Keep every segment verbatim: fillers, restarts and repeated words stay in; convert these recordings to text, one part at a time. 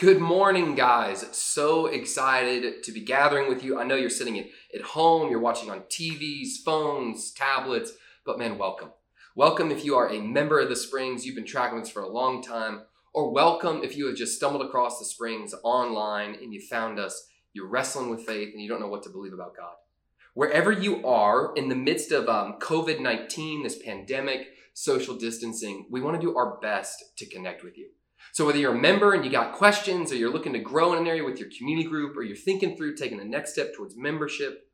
Good morning, guys. So excited to be gathering with you. I know you're sitting at, at home, you're watching on T Vs, phones, tablets, but man, welcome. Welcome if you are a member of the Springs, you've been tracking this for a long time, or welcome if you have just stumbled across the Springs online and you found us, you're wrestling with faith and you don't know what to believe about God. Wherever you are in the midst of um, covid nineteen, this pandemic, social distancing, we want to do our best to connect with you. So whether you're a member and you got questions, or you're looking to grow in an area with your community group, or you're thinking through taking the next step towards membership,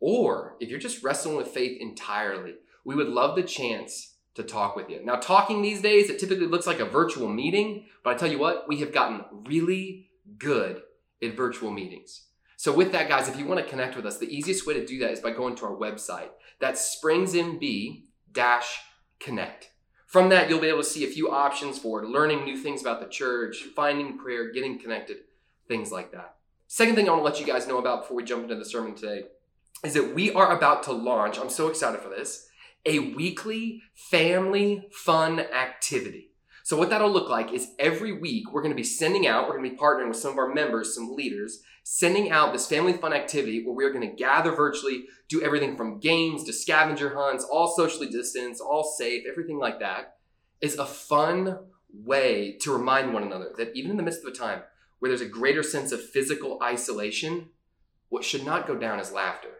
or if you're just wrestling with faith entirely, we would love the chance to talk with you. Now, talking these days, it typically looks like a virtual meeting, but I tell you what, we have gotten really good at virtual meetings. So with that, guys, if you want to connect with us, the easiest way to do that is by going to our website. That's springs m b dash connect. From that, you'll be able to see a few options for learning new things about the church, finding prayer, getting connected, things like that. Second thing I want to let you guys know about before we jump into the sermon today is that we are about to launch, I'm so excited for this, a weekly family fun activity. So what that'll look like is every week we're going to be sending out, we're going to be partnering with some of our members, some leaders, sending out this family fun activity where we're going to gather virtually, do everything from games to scavenger hunts, all socially distanced, all safe, everything like that is a fun way to remind one another that even in the midst of a time where there's a greater sense of physical isolation, what should not go down is laughter.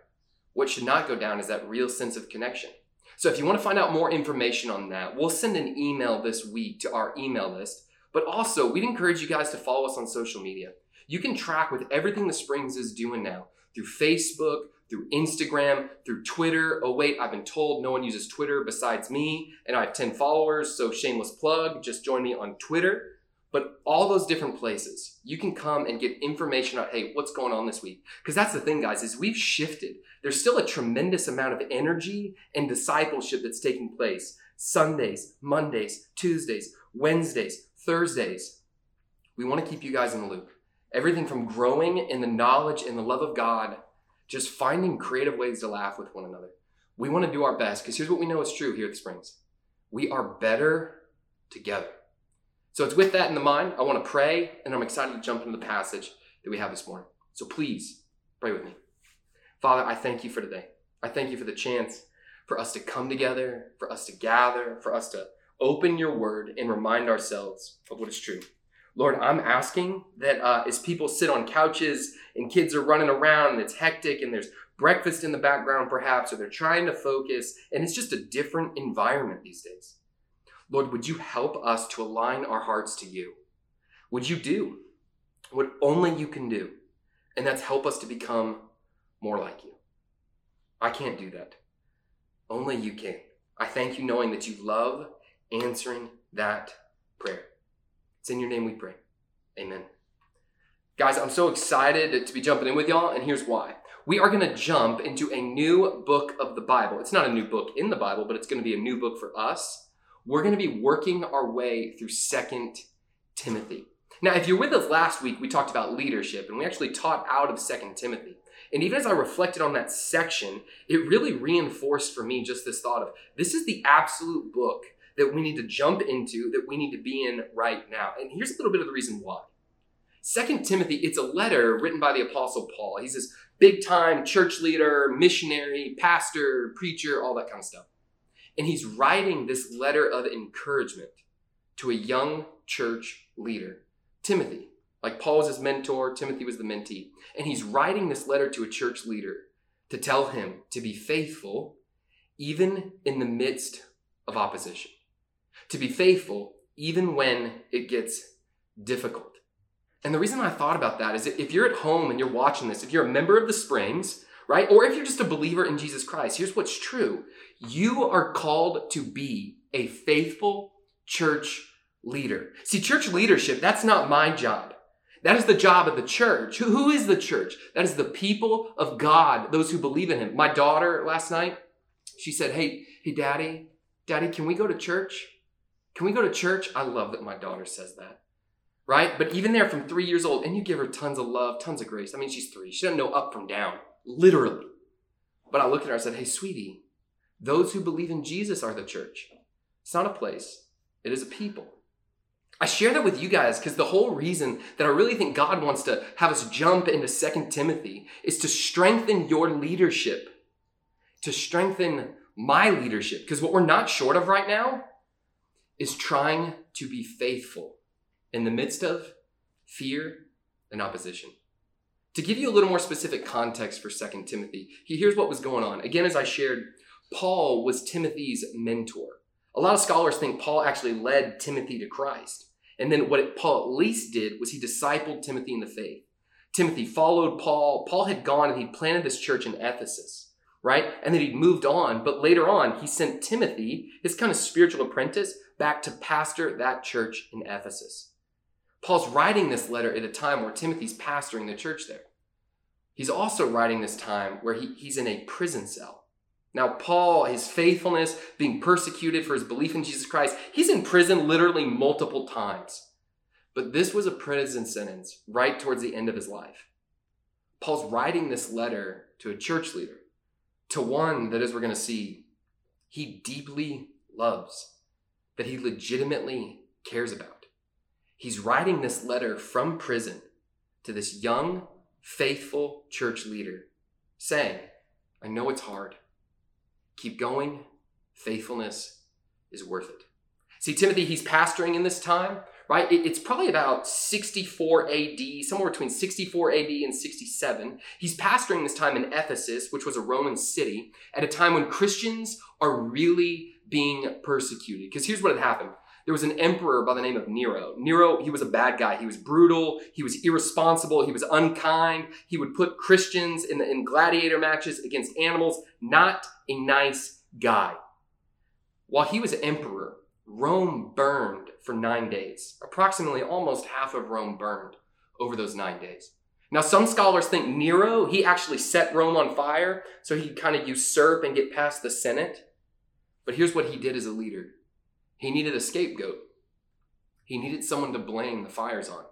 What should not go down is that real sense of connection. So if you want to find out more information on that, we'll send an email this week to our email list, but also we'd encourage you guys to follow us on social media. You can track with everything the Springs is doing now through Facebook, through Instagram, through Twitter. Oh wait, I've been told no one uses Twitter besides me, and I have ten followers, so shameless plug, just join me on Twitter. But all those different places, you can come and get information on, hey, what's going on this week? Because that's the thing, guys, is we've shifted. There's still a tremendous amount of energy and discipleship that's taking place. Sundays, Mondays, Tuesdays, Wednesdays, Thursdays. We want to keep you guys in the loop. Everything from growing in the knowledge and the love of God, just finding creative ways to laugh with one another. We want to do our best because here's what we know is true here at the Springs. We are better together. So it's with that in the mind, I want to pray, and I'm excited to jump into the passage that we have this morning. So please, pray with me. Father, I thank you for today. I thank you for the chance for us to come together, for us to gather, for us to open your word and remind ourselves of what is true. Lord, I'm asking that uh, as people sit on couches and kids are running around and it's hectic and there's breakfast in the background perhaps, or they're trying to focus, and it's just a different environment these days. Lord, would you help us to align our hearts to you? Would you do what only you can do? And that's help us to become more like you. I can't do that. Only you can. I thank you knowing that you love answering that prayer. It's in your name we pray. Amen. Guys, I'm so excited to be jumping in with y'all, and here's why. We are going to jump into a new book of the Bible. It's not a new book in the Bible, but it's going to be a new book for us. We're going to be working our way through Second Timothy. Now, if you're with us last week, we talked about leadership, and we actually taught out of Second Timothy. And even as I reflected on that section, it really reinforced for me just this thought of, this is the absolute book that we need to jump into, that we need to be in right now. And here's a little bit of the reason why. Second Timothy, it's a letter written by the Apostle Paul. He's this big-time church leader, missionary, pastor, preacher, all that kind of stuff. And he's writing this letter of encouragement to a young church leader, Timothy. Like Paul was his mentor, Timothy was the mentee. And he's writing this letter to a church leader to tell him to be faithful even in the midst of opposition. To be faithful even when it gets difficult. And the reason I thought about that is that if you're at home and you're watching this, if you're a member of the Springs, right? Or if you're just a believer in Jesus Christ, here's what's true. You are called to be a faithful church leader. See, church leadership, that's not my job. That is the job of the church. Who, who is the church? That is the people of God, those who believe in him. My daughter last night, she said, hey, hey, daddy, daddy, can we go to church? Can we go to church? I love that my daughter says that. Right? But even there from three years old, and you give her tons of love, tons of grace. I mean, she's three. She doesn't know up from down. Literally. But I looked at her and I said, hey, sweetie, those who believe in Jesus are the church. It's not a place. It is a people. I share that with you guys because the whole reason that I really think God wants to have us jump into Second Timothy is to strengthen your leadership, to strengthen my leadership. Because what we're not short of right now is trying to be faithful in the midst of fear and opposition. To give you a little more specific context for Second Timothy, here's what was going on. Again, as I shared, Paul was Timothy's mentor. A lot of scholars think Paul actually led Timothy to Christ. And then what Paul at least did was he discipled Timothy in the faith. Timothy followed Paul. Paul had gone and he'd planted this church in Ephesus, right? And then he'd moved on. But later on, he sent Timothy, his kind of spiritual apprentice, back to pastor that church in Ephesus. Paul's writing this letter at a time where Timothy's pastoring the church there. He's also writing this time where he, he's in a prison cell. Now, Paul, his faithfulness, being persecuted for his belief in Jesus Christ, he's in prison literally multiple times. But this was a prison sentence right towards the end of his life. Paul's writing this letter to a church leader, to one that, as we're going to see, he deeply loves, that he legitimately cares about. He's writing this letter from prison to this young, faithful church leader saying, I know it's hard. Keep going. Faithfulness is worth it. See, Timothy, he's pastoring in this time, right? It's probably about sixty-four A D, somewhere between sixty-four A D and sixty-seven. He's pastoring this time in Ephesus, which was a Roman city, at a time when Christians are really being persecuted. Because here's what had happened. There was an emperor by the name of Nero. Nero, he was a bad guy. He was brutal. He was irresponsible. He was unkind. He would put Christians in, the, in gladiator matches against animals. Not a nice guy. While he was emperor, Rome burned for nine days. Approximately almost half of Rome burned over those nine days. Now, some scholars think Nero, he actually set Rome on fire so he could kind of usurp and get past the Senate. But here's what he did as a leader. He needed a scapegoat. He needed someone to blame the fires on.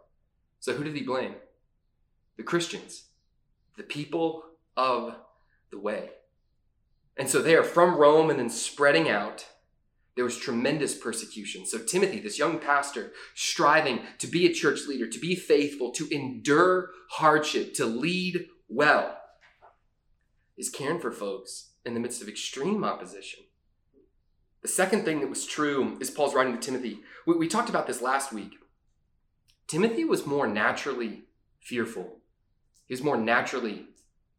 So who did he blame? The Christians, the people of the way. And so there, from Rome and then spreading out, there was tremendous persecution. So Timothy, this young pastor, striving to be a church leader, to be faithful, to endure hardship, to lead well, is caring for folks in the midst of extreme opposition. The second thing that was true is Paul's writing to Timothy. We, we talked about this last week. Timothy was more naturally fearful. He was more naturally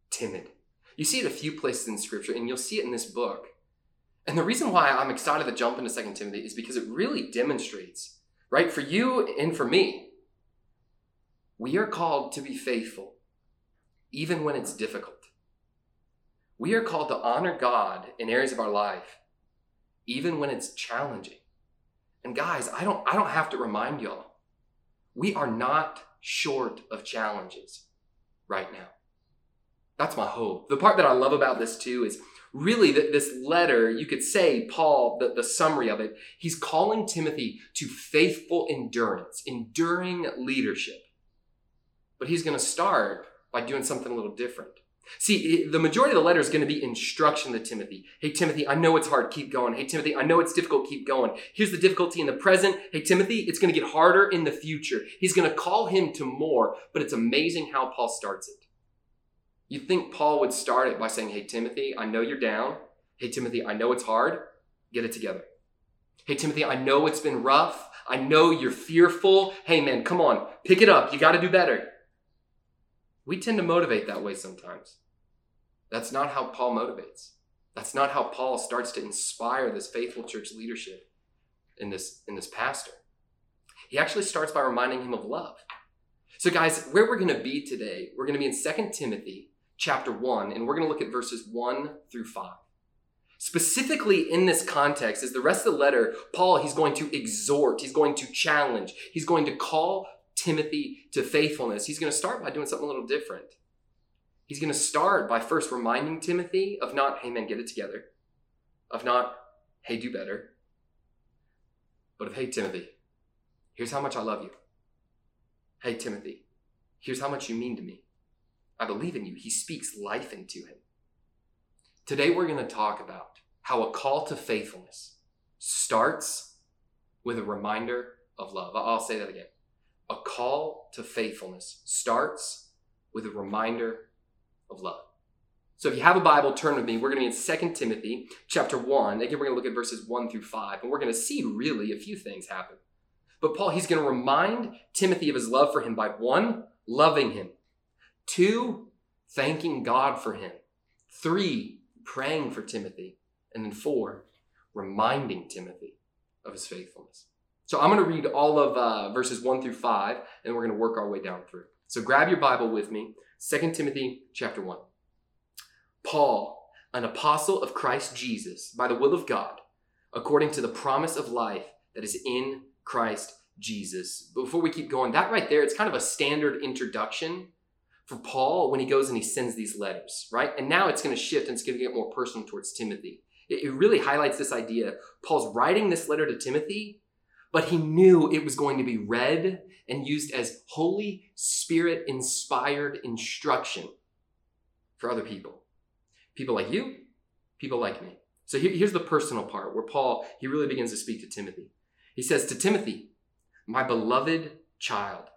timid. You see it a few places in Scripture, and you'll see it in this book. And the reason why I'm excited to jump into Second Timothy is because it really demonstrates, right, for you and for me, we are called to be faithful, even when it's difficult. We are called to honor God in areas of our life, even when it's challenging. And guys, I don't, I don't have to remind y'all, we are not short of challenges right now. That's my hope. The part that I love about this too is really that this letter, you could say Paul, the, the summary of it, he's calling Timothy to faithful endurance, enduring leadership. But he's going to start by doing something a little different. See, the majority of the letter is going to be instruction to Timothy. Hey, Timothy, I know it's hard. Keep going. Hey, Timothy, I know it's difficult. Keep going. Here's the difficulty in the present. Hey, Timothy, it's going to get harder in the future. He's going to call him to more, but it's amazing how Paul starts it. You'd think Paul would start it by saying, hey, Timothy, I know you're down. Hey, Timothy, I know it's hard. Get it together. Hey, Timothy, I know it's been rough. I know you're fearful. Hey, man, come on. Pick it up. You got to do better. We tend to motivate that way sometimes. That's not how Paul motivates. That's not how Paul starts to inspire this faithful church leadership in this, in this pastor. He actually starts by reminding him of love. So guys, where we're going to be today, we're going to be in Second Timothy chapter one, and we're going to look at verses one through five. Specifically in this context is the rest of the letter, Paul, he's going to exhort, he's going to challenge, he's going to call Timothy to faithfulness. He's going to start by doing something a little different. He's going to start by first reminding Timothy of not, hey man, get it together, of not, hey, do better, but of, hey, Timothy, here's how much I love you. Hey, Timothy, here's how much you mean to me. I believe in you. He speaks life into him. Today, we're going to talk about how a call to faithfulness starts with a reminder of love. I'll say that again. A call to faithfulness starts with a reminder of love. So if you have a Bible, turn with me. We're going to be in Second Timothy chapter one. Again, we're going to look at verses one through five, and we're going to see really a few things happen. But Paul, he's going to remind Timothy of his love for him by one, loving him. Two, thanking God for him. Three, praying for Timothy. And then four, reminding Timothy of his faithfulness. So I'm going to read all of uh, verses one through five, and we're going to work our way down through. So grab your Bible with me, Second Timothy chapter one. Paul, an apostle of Christ Jesus, by the will of God, according to the promise of life that is in Christ Jesus. Before we keep going, that right there, it's kind of a standard introduction for Paul when he goes and he sends these letters, right? And now it's going to shift and it's going to get more personal towards Timothy. It really highlights this idea. Paul's writing this letter to Timothy, but he knew it was going to be read and used as Holy Spirit-inspired instruction for other people. People like you, people like me. So here, here's the personal part where Paul, he really begins to speak to Timothy. He says to Timothy, my beloved child,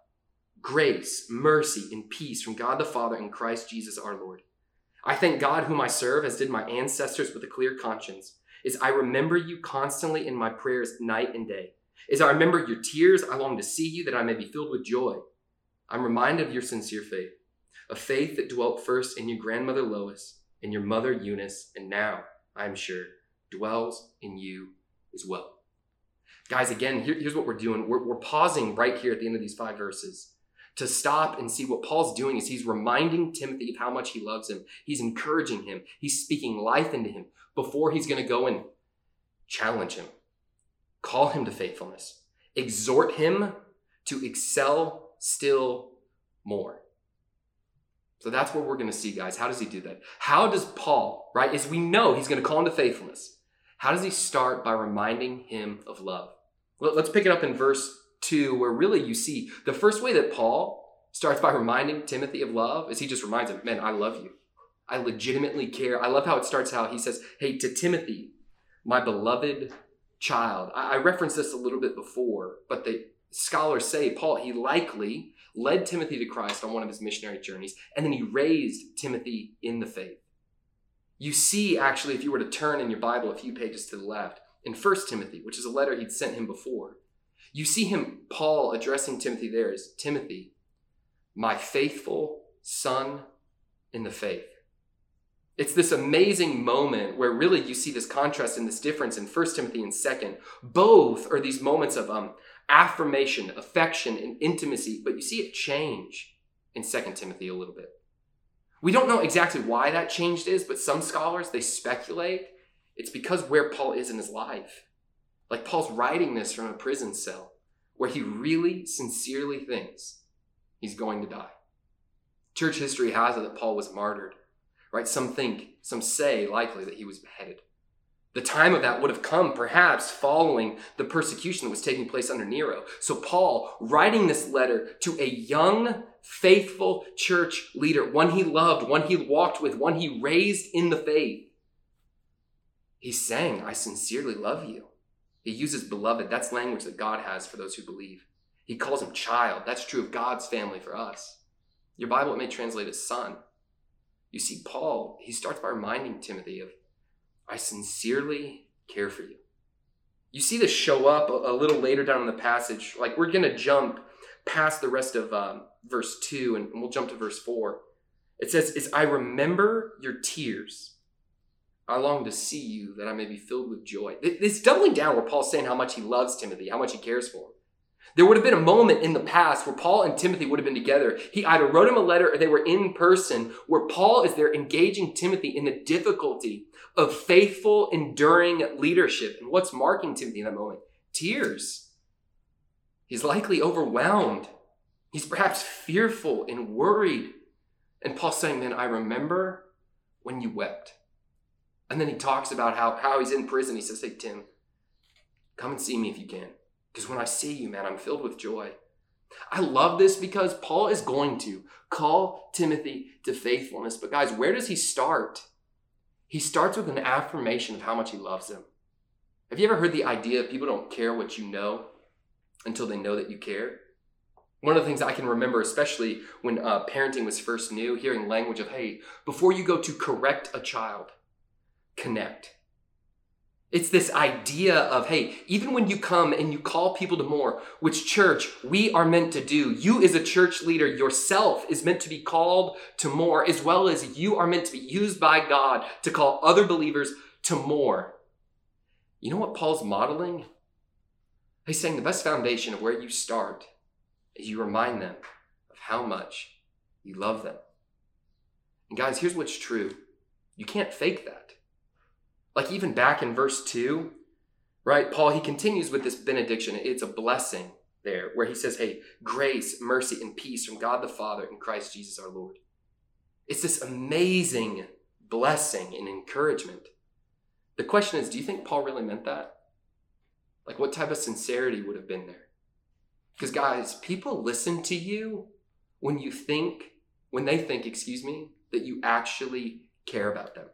grace, mercy, and peace from God the Father and Christ Jesus our Lord. I thank God whom I serve, as did my ancestors with a clear conscience, as I remember you constantly in my prayers night and day. As I remember your tears, I long to see you that I may be filled with joy. I'm reminded of your sincere faith, a faith that dwelt first in your grandmother Lois and your mother Eunice, and now, I'm sure, dwells in you as well. Guys, again, here, here's what we're doing. We're, we're pausing right here at the end of these five verses to stop and see what Paul's doing is he's reminding Timothy of how much he loves him. He's encouraging him. He's speaking life into him before he's going to go and challenge him, call him to faithfulness, exhort him to excel still more. So that's what we're going to see, guys. How does he do that? How does Paul, right, as we know he's going to call him to faithfulness, how does he start by reminding him of love? Well, let's pick it up in verse two, where really you see the first way that Paul starts by reminding Timothy of love is he just reminds him, man, I love you. I legitimately care. I love how it starts out. He says, hey, to Timothy, my beloved child. I referenced this a little bit before, but the scholars say Paul, he likely led Timothy to Christ on one of his missionary journeys, and then he raised Timothy in the faith. You see, actually, if you were to turn in your Bible a few pages to the left, in First Timothy, which is a letter he'd sent him before, you see him, Paul, addressing Timothy there as, Timothy, my faithful son in the faith. It's this amazing moment where really you see this contrast and this difference in First Timothy and Second. Both are these moments of um, affirmation, affection, and intimacy, but you see it change in Second Timothy a little bit. We don't know exactly why that changed is, but some scholars, they speculate it's because where Paul is in his life. Like Paul's writing this from a prison cell where he really sincerely thinks he's going to die. Church history has it that Paul was martyred, right? Some think, some say likely that he was beheaded. The time of that would have come perhaps following the persecution that was taking place under Nero. So Paul, writing this letter to a young, faithful church leader, one he loved, one he walked with, one he raised in the faith, he's saying, I sincerely love you. He uses beloved. That's language that God has for those who believe. He calls him child. That's true of God's family for us. Your Bible, it may translate as son. You see, Paul, he starts by reminding Timothy of, I sincerely care for you. You see this show up a little later down in the passage. Like we're going to jump past the rest of um, verse two, and we'll jump to verse four. It says, "As I remember your tears. I long to see you that I may be filled with joy." It's doubling down where Paul's saying how much he loves Timothy, how much he cares for him. There would have been a moment in the past where Paul and Timothy would have been together. He either wrote him a letter or they were in person where Paul is there engaging Timothy in the difficulty of faithful, enduring leadership. And what's marking Timothy in that moment? Tears. He's likely overwhelmed. He's perhaps fearful and worried. And Paul's saying, man, I remember when you wept. And then he talks about how, how he's in prison. He says, hey, Tim, come and see me if you can. Because when I see you, man, I'm filled with joy. I love this because Paul is going to call Timothy to faithfulness. But guys, where does he start? He starts with an affirmation of how much he loves him. Have you ever heard the idea that people don't care what you know? until they know that you care. One of the things I can remember, especially when uh, parenting was first new, hearing language of, hey, before you go to correct a child, connect. It's this idea of, hey, even when you come and you call people to more, which church we are meant to do, you as a church leader yourself is meant to be called to more, as well as you are meant to be used by God to call other believers to more. You know what Paul's modeling? He's saying the best foundation of where you start is you remind them of how much you love them. And guys, here's what's true. You can't fake that. Like even back in verse two, right? Paul, he continues with this benediction. It's a blessing there where he says, hey, grace, mercy, and peace from God the Father and Christ Jesus our Lord. It's this amazing blessing and encouragement. The question is, do you think Paul really meant that? Like what type of sincerity would have been there? Because guys, people listen to you when you think, when they think, excuse me, that you actually care about them.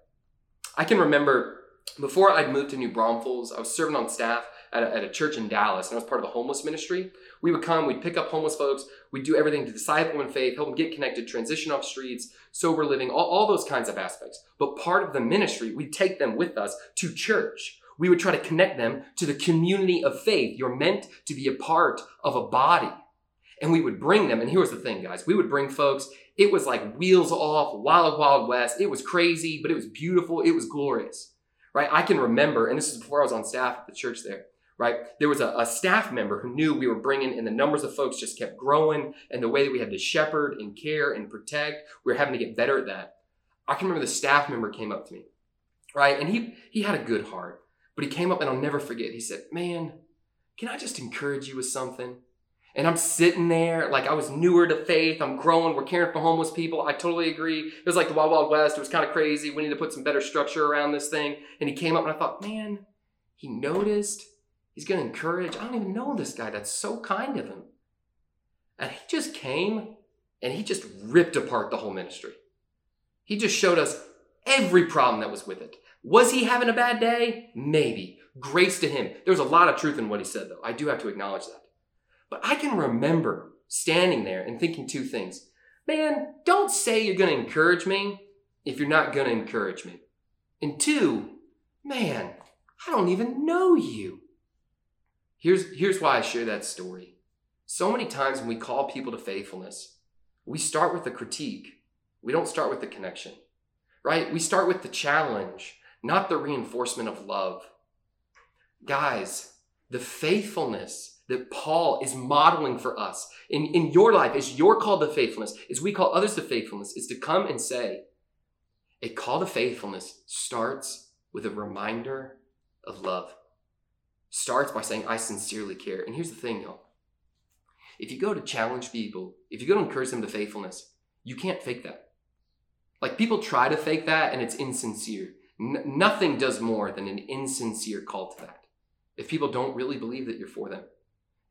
I can remember before I'd moved to New Braunfels, I was serving on staff at a, at a church in Dallas, and I was part of the homeless ministry. We would come, we'd pick up homeless folks, we'd do everything to disciple them in faith, help them get connected, transition off streets, sober living, all, all those kinds of aspects. But part of the ministry, we'd take them with us to church. We would try to connect them to the community of faith. You're meant to be a part of a body. And we would bring them, and here's the thing, guys, we would bring folks. It was like wheels off, wild, wild west. It was crazy, but it was beautiful. It was glorious, right? I can remember, and this is before I was on staff at the church there, right? There was a, a staff member who knew we were bringing, and the numbers of folks just kept growing, and the way that we had to shepherd and care and protect, we were having to get better at that. I can remember the staff member came up to me, right? And he he had a good heart, but he came up, and I'll never forget. He said, man, can I just encourage you with something? And I'm sitting there, like I was newer to faith. I'm growing. We're caring for homeless people. I totally agree. It was like the Wild Wild West. It was kind of crazy. We need to put some better structure around this thing. And he came up and I thought, man, he noticed. He's going to encourage. I don't even know this guy. That's so kind of him. And he just came and he just ripped apart the whole ministry. He just showed us every problem that was with it. Was he having a bad day? Maybe. Grace to him. There was a lot of truth in what he said, though. I do have to acknowledge that. But I can remember standing there and thinking two things. Man, don't say you're going to encourage me if you're not going to encourage me. And two, man, I don't even know you. Here's, here's why I share that story. So many times when we call people to faithfulness, we start with the critique. We don't start with the connection, right? We start with the challenge, not the reinforcement of love. Guys, the faithfulness that Paul is modeling for us in, in your life, as your call to faithfulness, as we call others to faithfulness, is to come and say, a call to faithfulness starts with a reminder of love. Starts by saying, I sincerely care. And here's the thing, y'all. If you go to challenge people, if you go to encourage them to faithfulness, you can't fake that. Like people try to fake that and it's insincere. N- nothing does more than an insincere call to that. If people don't really believe that you're for them.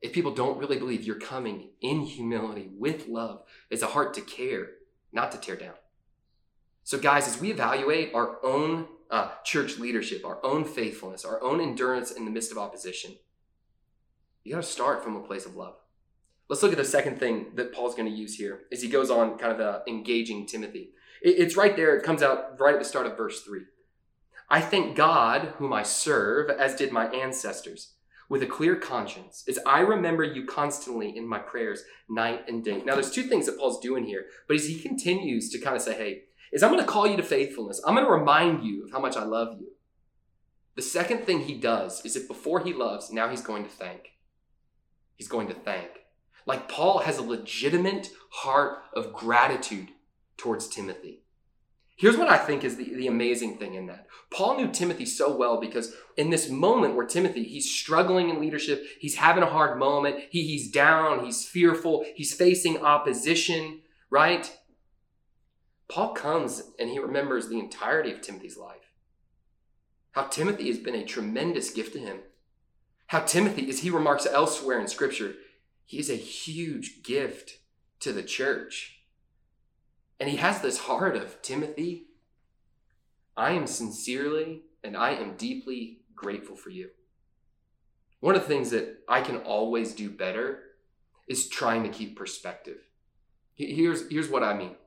If people don't really believe you're coming in humility with love, it's a heart to care, not to tear down. So guys, as we evaluate our own uh, church leadership, our own faithfulness, our own endurance in the midst of opposition, you gotta start from a place of love. Let's look at the second thing that Paul's gonna use here as he goes on kind of uh, engaging Timothy. It, it's right there, it comes out right at the start of verse three. I thank God, whom I serve, as did my ancestors, with a clear conscience, as I remember you constantly in my prayers night and day. Now, there's two things that Paul's doing here, but as he continues to kind of say, hey, is I'm going to call you to faithfulness. I'm going to remind you of how much I love you. The second thing he does is that before he loves, now he's going to thank. He's going to thank. Like Paul has a legitimate heart of gratitude towards Timothy. Here's what I think is the, the amazing thing in that. Paul knew Timothy so well because in this moment where Timothy, he's struggling in leadership, he's having a hard moment, he, he's down, he's fearful, he's facing opposition, right? Paul comes and he remembers the entirety of Timothy's life. How Timothy has been a tremendous gift to him. How Timothy, as he remarks elsewhere in Scripture, he is a huge gift to the church. And he has this heart of, Timothy, I am sincerely and I am deeply grateful for you. One of the things that I can always do better is trying to keep perspective. Here's, here's what I mean,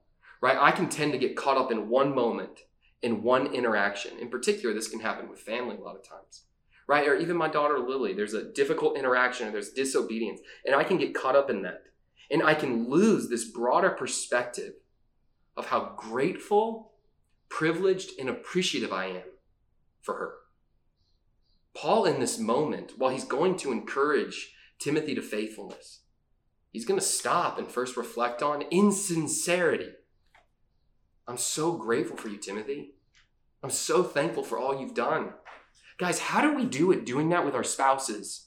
right? I can tend to get caught up in one moment, in one interaction. In particular, this can happen with family a lot of times, right? Or even my daughter Lily, there's a difficult interaction or there's disobedience, and I can get caught up in that. And I can lose this broader perspective of how grateful, privileged, and appreciative I am for her. Paul, in this moment, while he's going to encourage Timothy to faithfulness, he's going to stop and first reflect on insincerity. I'm so grateful for you, Timothy. I'm so thankful for all you've done. Guys, how do we do it doing that with our spouses?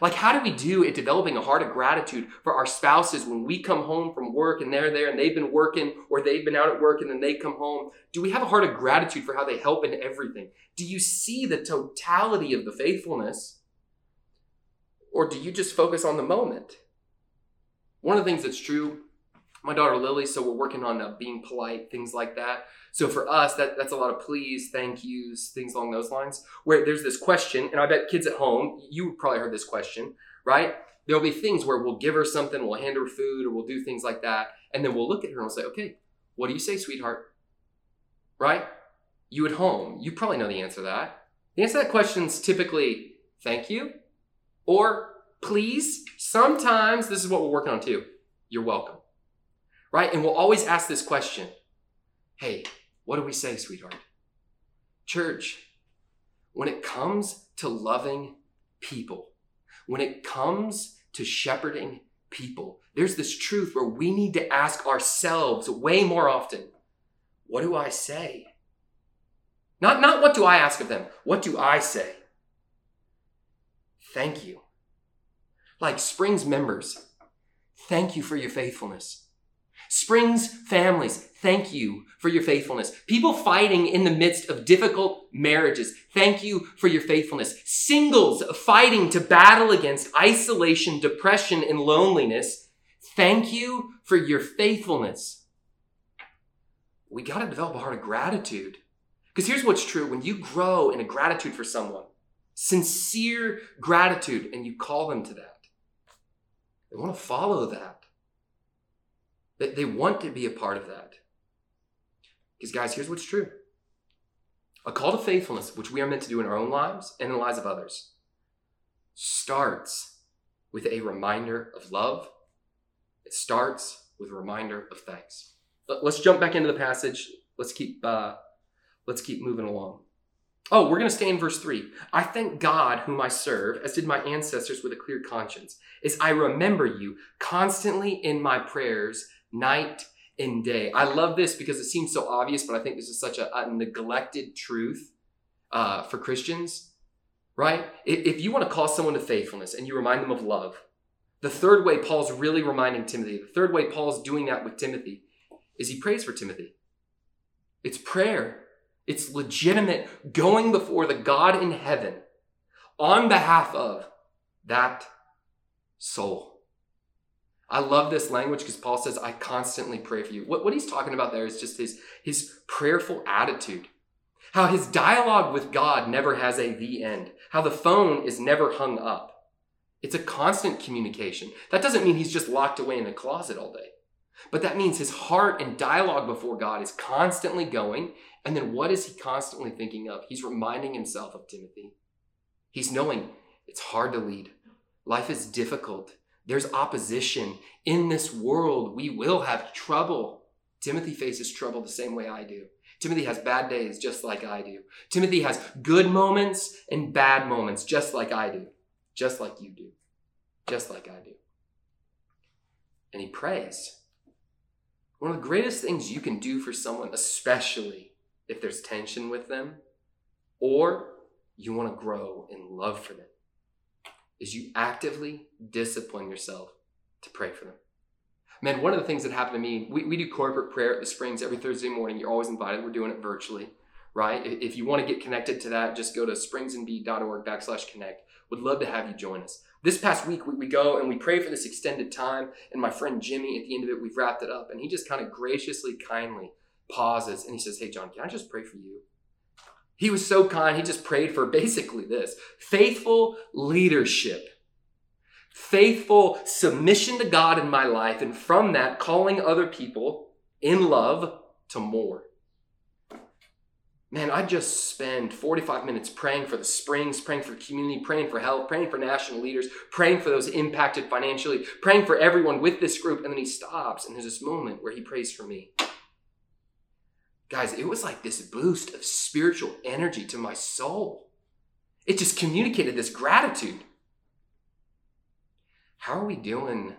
Like, how do we do it developing a heart of gratitude for our spouses when we come home from work and they're there and they've been working or they've been out at work and then they come home? Do we have a heart of gratitude for how they help in everything? Do you see the totality of the faithfulness? Or do you just focus on the moment? One of the things that's true, my daughter Lily, so we're working on uh, being polite, things like that. So for us, that, that's a lot of please, thank yous, things along those lines, where there's this question, and I bet kids at home, you probably heard this question, right? There'll be things where we'll give her something, we'll hand her food, or we'll do things like that, and then we'll look at her and we'll say, okay, what do you say, sweetheart? Right? You at home, you probably know the answer to that. The answer to that question is typically, thank you, or please, sometimes, this is what we're working on too, you're welcome, right? And we'll always ask this question, hey, what do we say, sweetheart? Church, when it comes to loving people, when it comes to shepherding people, there's this truth where we need to ask ourselves way more often, what do I say? Not, not what do I ask of them, what do I say? Thank you. Like Springs members, thank you for your faithfulness. Springs families, thank you for your faithfulness. People fighting in the midst of difficult marriages, thank you for your faithfulness. Singles fighting to battle against isolation, depression, and loneliness, thank you for your faithfulness. We got to develop a heart of gratitude. Because here's what's true. When you grow in a gratitude for someone, sincere gratitude, and you call them to that, they want to follow that. They, they want to be a part of that. Because guys, here's what's true. A call to faithfulness, which we are meant to do in our own lives and in the lives of others, starts with a reminder of love. It starts with a reminder of thanks. But let's jump back into the passage. Let's keep, uh, let's keep moving along. Oh, we're going to stay in verse three. I thank God whom I serve, as did my ancestors, with a clear conscience, as I remember you constantly in my prayers, night and day. I love this because it seems so obvious, but I think this is such a, a neglected truth uh, for Christians, right? If you want to call someone to faithfulness and you remind them of love, the third way Paul's really reminding Timothy, the third way Paul's doing that with Timothy is he prays for Timothy. It's prayer. It's legitimate going before the God in heaven on behalf of that soul. I love this language because Paul says, I constantly pray for you. What, what he's talking about there is just his, his prayerful attitude. How his dialogue with God never has a the end. How the phone is never hung up. It's a constant communication. That doesn't mean he's just locked away in a closet all day. But that means his heart and dialogue before God is constantly going. And then what is he constantly thinking of? He's reminding himself of Timothy. He's knowing it's hard to lead. Life is difficult. There's opposition. In this world, we will have trouble. Timothy faces trouble the same way I do. Timothy has bad days just like I do. Timothy has good moments and bad moments just like I do. Just like you do. Just like I do. And he prays. One of the greatest things you can do for someone, especially if there's tension with them, or you want to grow in love for them, is you actively discipline yourself to pray for them. Man, one of the things that happened to me, we, we do corporate prayer at the Springs every Thursday morning. You're always invited. We're doing it virtually, right? If you want to get connected to that, just go to springsandb.org backslash connect. Would love to have you join us. This past week, we go and we prayed for this extended time. And my friend Jimmy, at the end of it, we've wrapped it up. And he just kind of graciously, kindly pauses. And he says, hey, John, can I just pray for you? He was so kind, he just prayed for basically this: faithful leadership, faithful submission to God in my life, and from that, calling other people in love to more. Man, I just spend forty-five minutes praying for the Springs, praying for community, praying for help, praying for national leaders, praying for those impacted financially, praying for everyone with this group. And then he stops, and there's this moment where he prays for me. Guys, it was like this boost of spiritual energy to my soul. It just communicated this gratitude. How are we doing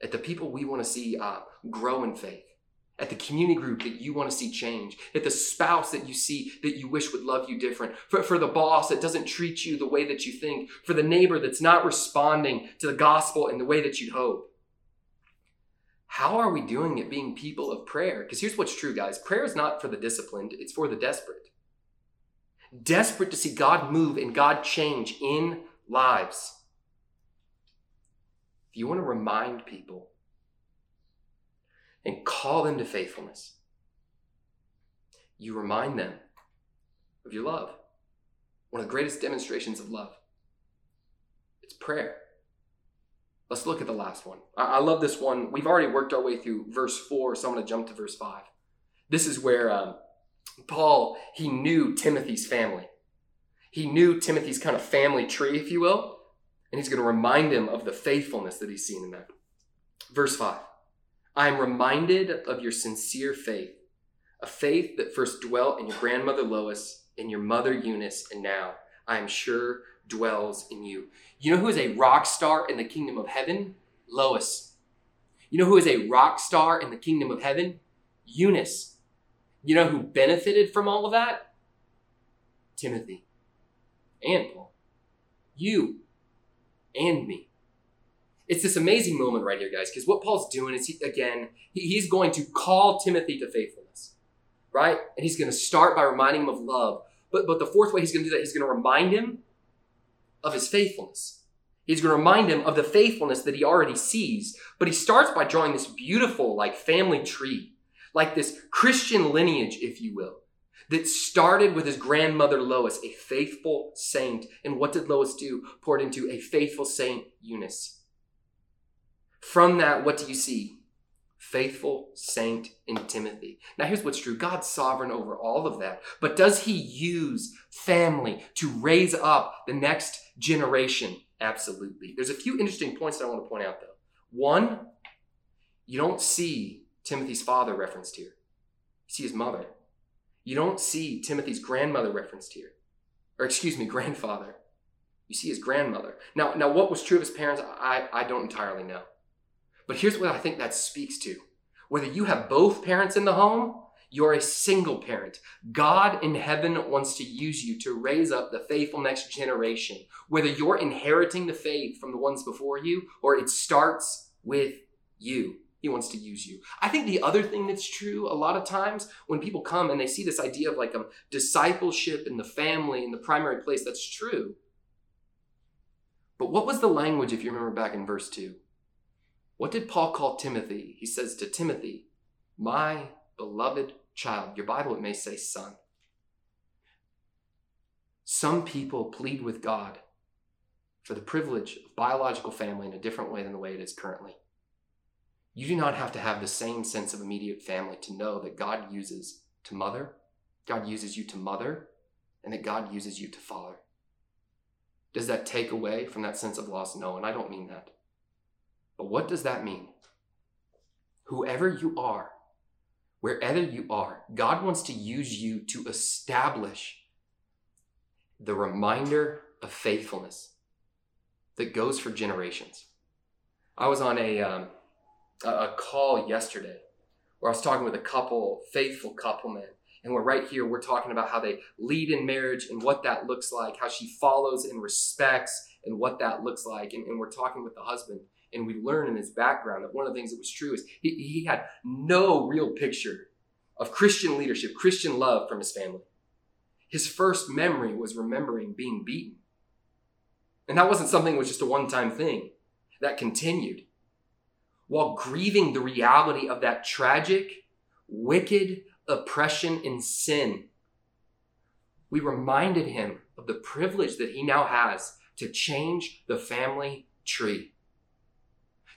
at the people we want to see uh, grow in faith? At the community group that you want to see change, at the spouse that you see that you wish would love you different, for, for the boss that doesn't treat you the way that you think, for the neighbor that's not responding to the gospel in the way that you'd hope. How are we doing at being people of prayer? Because here's what's true, guys. Prayer is not for the disciplined, it's for the desperate. Desperate to see God move and God change in lives. If you want to remind people and call them to faithfulness, you remind them of your love. One of the greatest demonstrations of love. It's prayer. Let's look at the last one. I, I love this one. We've already worked our way through verse four, so I'm going to jump to verse five. This is where um, Paul, he knew Timothy's family. He knew Timothy's kind of family tree, if you will. And he's going to remind him of the faithfulness that he's seen in them. Verse five. I am reminded of your sincere faith, a faith that first dwelt in your grandmother Lois, in your mother Eunice, and now, I am sure, dwells in you. You know who is a rock star in the kingdom of heaven? Lois. You know who is a rock star in the kingdom of heaven? Eunice. You know who benefited from all of that? Timothy and Paul. You and me. It's this amazing moment right here, guys, because what Paul's doing is, he, again, he, he's going to call Timothy to faithfulness, right? And he's going to start by reminding him of love. But, but the fourth way he's going to do that, he's going to remind him of his faithfulness. He's going to remind him of the faithfulness that he already sees. But he starts by drawing this beautiful, like, family tree, like this Christian lineage, if you will, that started with his grandmother Lois, a faithful saint. And what did Lois do? Poured into a faithful saint, Eunice. From that, what do you see? Faithful saint in Timothy. Now, here's what's true. God's sovereign over all of that. But does he use family to raise up the next generation? Absolutely. There's a few interesting points that I want to point out, though. One, you don't see Timothy's father referenced here. You see his mother. You don't see Timothy's grandmother referenced here. Or excuse me, grandfather. You see his grandmother. Now, now what was true of his parents, I, I don't entirely know. But here's what I think that speaks to. Whether you have both parents in the home, you're a single parent. God in heaven wants to use you to raise up the faithful next generation. Whether you're inheriting the faith from the ones before you, or it starts with you, he wants to use you. I think the other thing that's true a lot of times when people come and they see this idea of like um, discipleship and the family and the primary place, that's true. But what was the language, if you remember back in verse two? What did Paul call Timothy? He says to Timothy, my beloved child. Your Bible, it may say son. Some people plead with God for the privilege of biological family in a different way than the way it is currently. You do not have to have the same sense of immediate family to know that God uses to mother, God uses you to mother, and that God uses you to father. Does that take away from that sense of loss? No, and I don't mean that. But what does that mean? Whoever you are, wherever you are, God wants to use you to establish the reminder of faithfulness that goes for generations. I was on a, um, a call yesterday where I was talking with a couple, faithful couple men. And we're right here, we're talking about how they lead in marriage and what that looks like, how she follows and respects and what that looks like. And, and we're talking with the husband. And we learn in his background that one of the things that was true is he, he had no real picture of Christian leadership, Christian love from his family. His first memory was remembering being beaten. And that wasn't something that was just a one-time thing. That continued. While grieving the reality of that tragic, wicked oppression and sin, we reminded him of the privilege that he now has to change the family tree,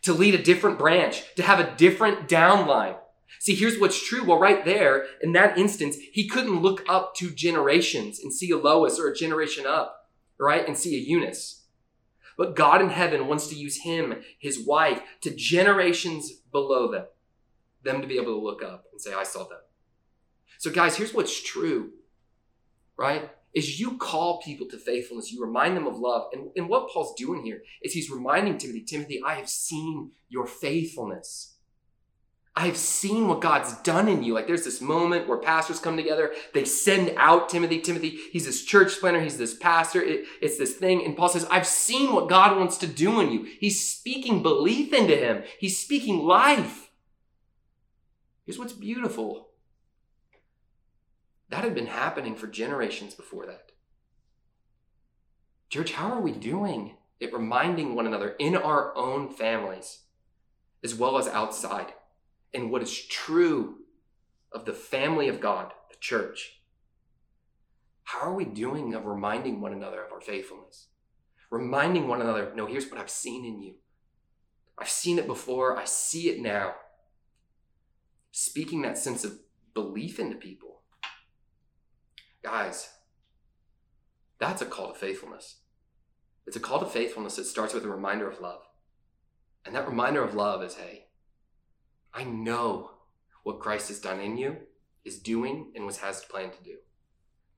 to lead a different branch, to have a different downline. See, here's what's true. Well, right there, in that instance, he couldn't look up to generations and see a Lois or a generation up, right, and see a Eunice. But God in heaven wants to use him, his wife, to generations below them, them to be able to look up and say, I saw them. So guys, here's what's true, right? Is you call people to faithfulness, you remind them of love. And, and what Paul's doing here is he's reminding Timothy, Timothy, I have seen your faithfulness. I have seen what God's done in you. Like there's this moment where pastors come together, they send out Timothy. Timothy, he's this church planner, he's this pastor, it, it's this thing. And Paul says, I've seen what God wants to do in you. He's speaking belief into him. He's speaking life. Here's what's beautiful. That had been happening for generations before that. Church, how are we doing at reminding one another in our own families as well as outside and what is true of the family of God, the church? How are we doing of reminding one another of our faithfulness? Reminding one another, no, here's what I've seen in you. I've seen it before. I see it now. Speaking that sense of belief into people. Guys, that's a call to faithfulness. It's a call to faithfulness that starts with a reminder of love. And that reminder of love is, hey, I know what Christ has done in you, is doing, and what has planned to do.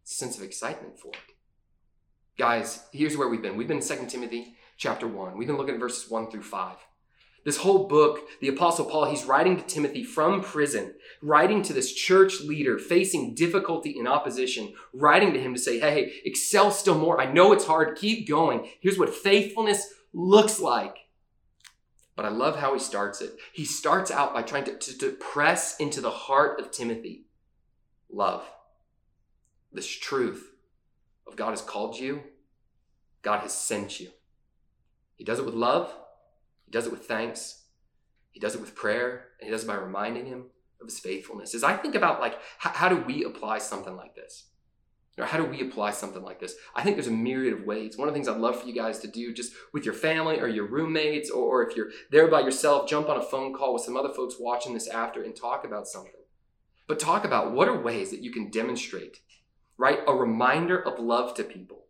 It's a sense of excitement for it. Guys, here's where we've been. We've been in Second Timothy chapter one. We've been looking at verses one through five. This whole book, the Apostle Paul, he's writing to Timothy from prison, writing to this church leader facing difficulty and opposition, writing to him to say, hey, excel still more. I know it's hard. Keep going. Here's what faithfulness looks like. But I love how he starts it. He starts out by trying to, to, to press into the heart of Timothy love, this truth of God has called you. God has sent you. He does it with love. He does it with thanks. He does it with prayer. And he does it by reminding him of his faithfulness. As I think about, like, how, how do we apply something like this? Or how do we apply something like this? I think there's a myriad of ways. One of the things I'd love for you guys to do just with your family or your roommates, or, or if you're there by yourself, jump on a phone call with some other folks watching this after and talk about something. But talk about what are ways that you can demonstrate, right, a reminder of love to people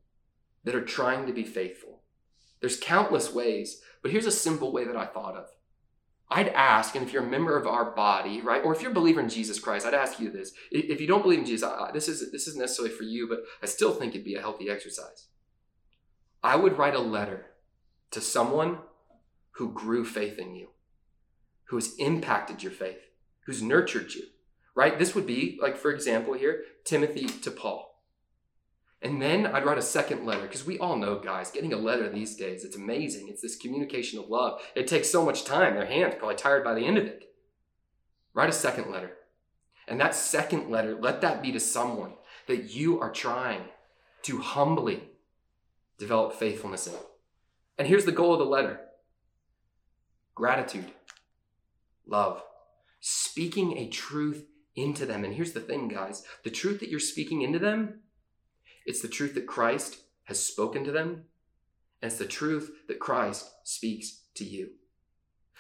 that are trying to be faithful. There's countless ways, but here's a simple way that I thought of. I'd ask, and if you're a member of our body, right, or if you're a believer in Jesus Christ, I'd ask you this. If you don't believe in Jesus, I, this, is, this isn't necessarily for you, but I still think it'd be a healthy exercise. I would write a letter to someone who grew faith in you, who has impacted your faith, who's nurtured you, right? This would be, like, for example here, Timothy to Paul. And then I'd write a second letter, because we all know, guys, getting a letter these days, it's amazing. It's this communication of love. It takes so much time. Their hand's probably tired by the end of it. Write a second letter. And that second letter, let that be to someone that you are trying to humbly develop faithfulness in. And here's the goal of the letter. Gratitude, love, speaking a truth into them. And here's the thing, guys. The truth that you're speaking into them, it's the truth that Christ has spoken to them, and it's the truth that Christ speaks to you.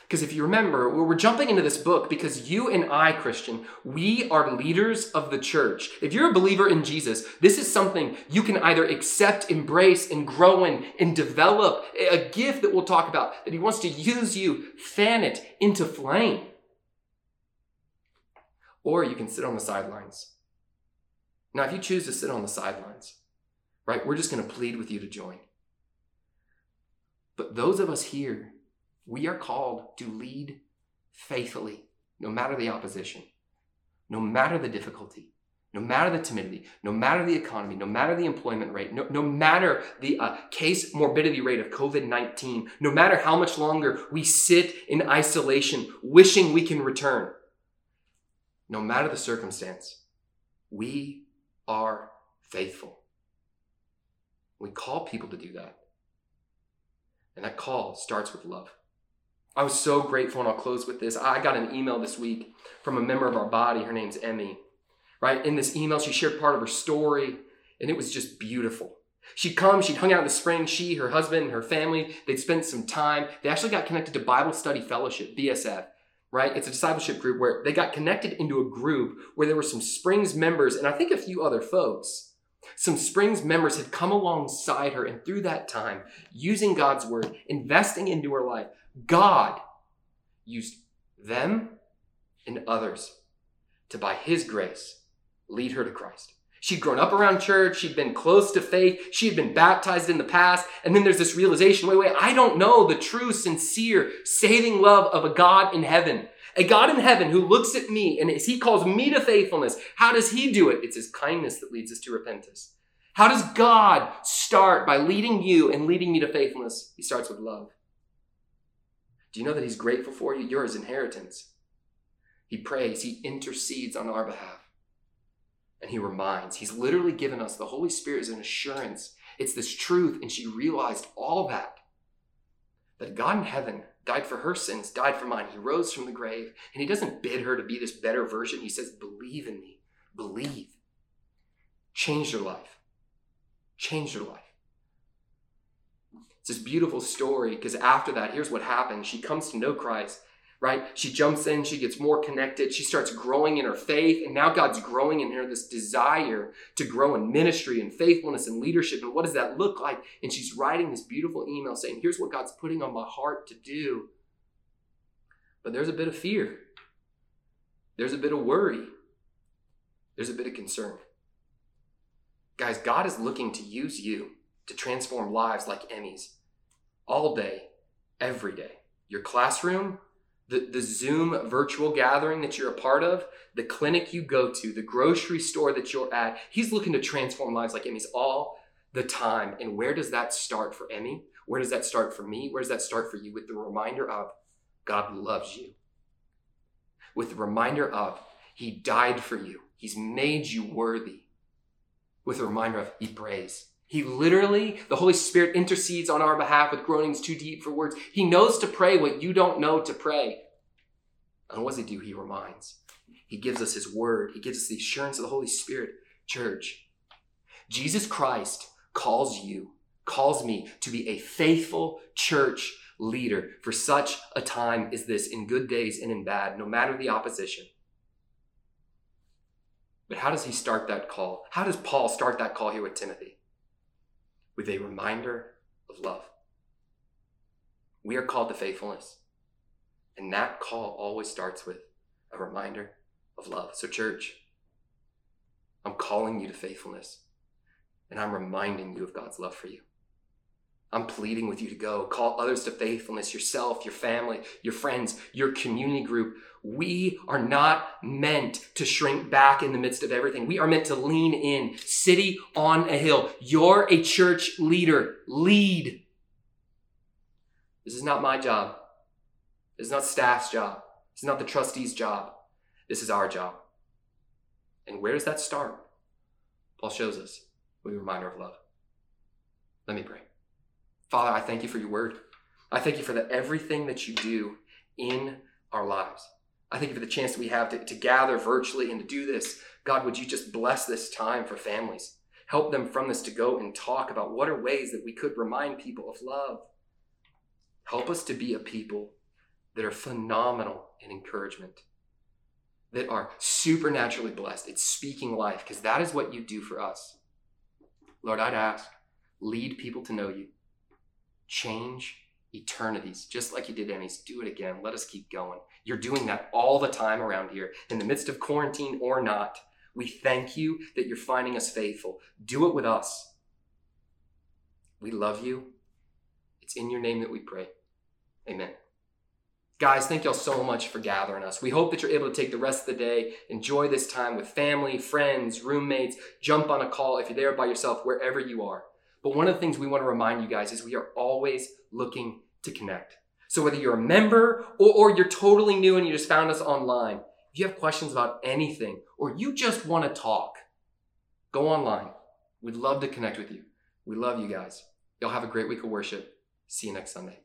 Because if you remember, we're jumping into this book because you and I, Christian, we are leaders of the church. If you're a believer in Jesus, this is something you can either accept, embrace, and grow in, and develop a gift that we'll talk about, that he wants to use you, fan it into flame. Or you can sit on the sidelines. Now, if you choose to sit on the sidelines, right, we're just going to plead with you to join. But those of us here, we are called to lead faithfully, no matter the opposition, no matter the difficulty, no matter the timidity, no matter the economy, no matter the employment rate, no, no matter the uh, case morbidity rate of covid nineteen, no matter how much longer we sit in isolation, wishing we can return, no matter the circumstance, we are faithful. We call people to do that. And that call starts with love. I was so grateful, and I'll close with this. I got an email this week from a member of our body. Her name's Emmy, right? In this email, she shared part of her story and it was just beautiful. She'd come, she'd hung out in the spring, she, her husband, and her family, they'd spent some time. They actually got connected to Bible Study Fellowship, B S F, right? It's a discipleship group where they got connected into a group where there were some Springs members, and I think a few other folks. Some Springs members had come alongside her, and through that time, using God's word, investing into her life, God used them and others to, by his grace, lead her to Christ. She'd grown up around church. She'd been close to faith. She had been baptized in the past. And then there's this realization, wait, wait, I don't know the true, sincere, saving love of a God in heaven. A God in heaven who looks at me and as he calls me to faithfulness, how does he do it? It's his kindness that leads us to repentance. How does God start by leading you and leading me to faithfulness? He starts with love. Do you know that he's grateful for you? You're his inheritance. He prays. He intercedes on our behalf. And he reminds. He's literally given us the Holy Spirit as an assurance. It's this truth. And she realized all that. That God in heaven died for her sins, died for mine. He rose from the grave. And he doesn't bid her to be this better version. He says, believe in me. Believe. Change your life. Change your life. It's this beautiful story. Because after that, here's what happens. She comes to know Christ. Right? She jumps in, she gets more connected, she starts growing in her faith, and now God's growing in her this desire to grow in ministry and faithfulness and leadership. And what does that look like? And she's writing this beautiful email saying, here's what God's putting on my heart to do. But there's a bit of fear. There's a bit of worry. There's a bit of concern. Guys, God is looking to use you to transform lives like Emmy's all day, every day. Your classroom, The, the Zoom virtual gathering that you're a part of, the clinic you go to, the grocery store that you're at. He's looking to transform lives like Emmy's all the time. And where does that start for Emmy? Where does that start for me? Where does that start for you? With the reminder of God loves you. With the reminder of he died for you. He's made you worthy. With the reminder of he prays. He literally, the Holy Spirit intercedes on our behalf with groanings too deep for words. He knows to pray what you don't know to pray. And what does he do? He reminds. He gives us his word. He gives us the assurance of the Holy Spirit. Church, Jesus Christ calls you, calls me to be a faithful church leader for such a time as this, in good days and in bad, no matter the opposition. But how does he start that call? How does Paul start that call here with Timothy? With a reminder of love. We are called to faithfulness. And that call always starts with a reminder of love. So church, I'm calling you to faithfulness. And I'm reminding you of God's love for you. I'm pleading with you to go. Call others to faithfulness, yourself, your family, your friends, your community group. We are not meant to shrink back in the midst of everything. We are meant to lean in. City on a hill. You're a church leader. Lead. This is not my job. This is not staff's job. This is not the trustee's job. This is our job. And where does that start? Paul shows us with a reminder of love. Let me pray. Father, I thank you for your word. I thank you for the, everything that you do in our lives. I thank you for the chance that we have to, to gather virtually and to do this. God, would you just bless this time for families? Help them from this to go and talk about what are ways that we could remind people of love. Help us to be a people that are phenomenal in encouragement, that are supernaturally blessed. It's speaking life, because that is what you do for us. Lord, I'd ask, lead people to know you. Change eternities, just like you did Emmy's. Do it again. Let us keep going. You're doing that all the time around here, in the midst of quarantine or not. We thank you that you're finding us faithful. Do it with us. We love you. It's in your name that we pray. Amen. Guys, thank y'all so much for gathering us. We hope that you're able to take the rest of the day, enjoy this time with family, friends, roommates, jump on a call if you're there by yourself, wherever you are. But one of the things we want to remind you guys is we are always looking to connect. So whether you're a member or, or you're totally new and you just found us online, if you have questions about anything or you just want to talk, go online. We'd love to connect with you. We love you guys. Y'all have a great week of worship. See you next Sunday.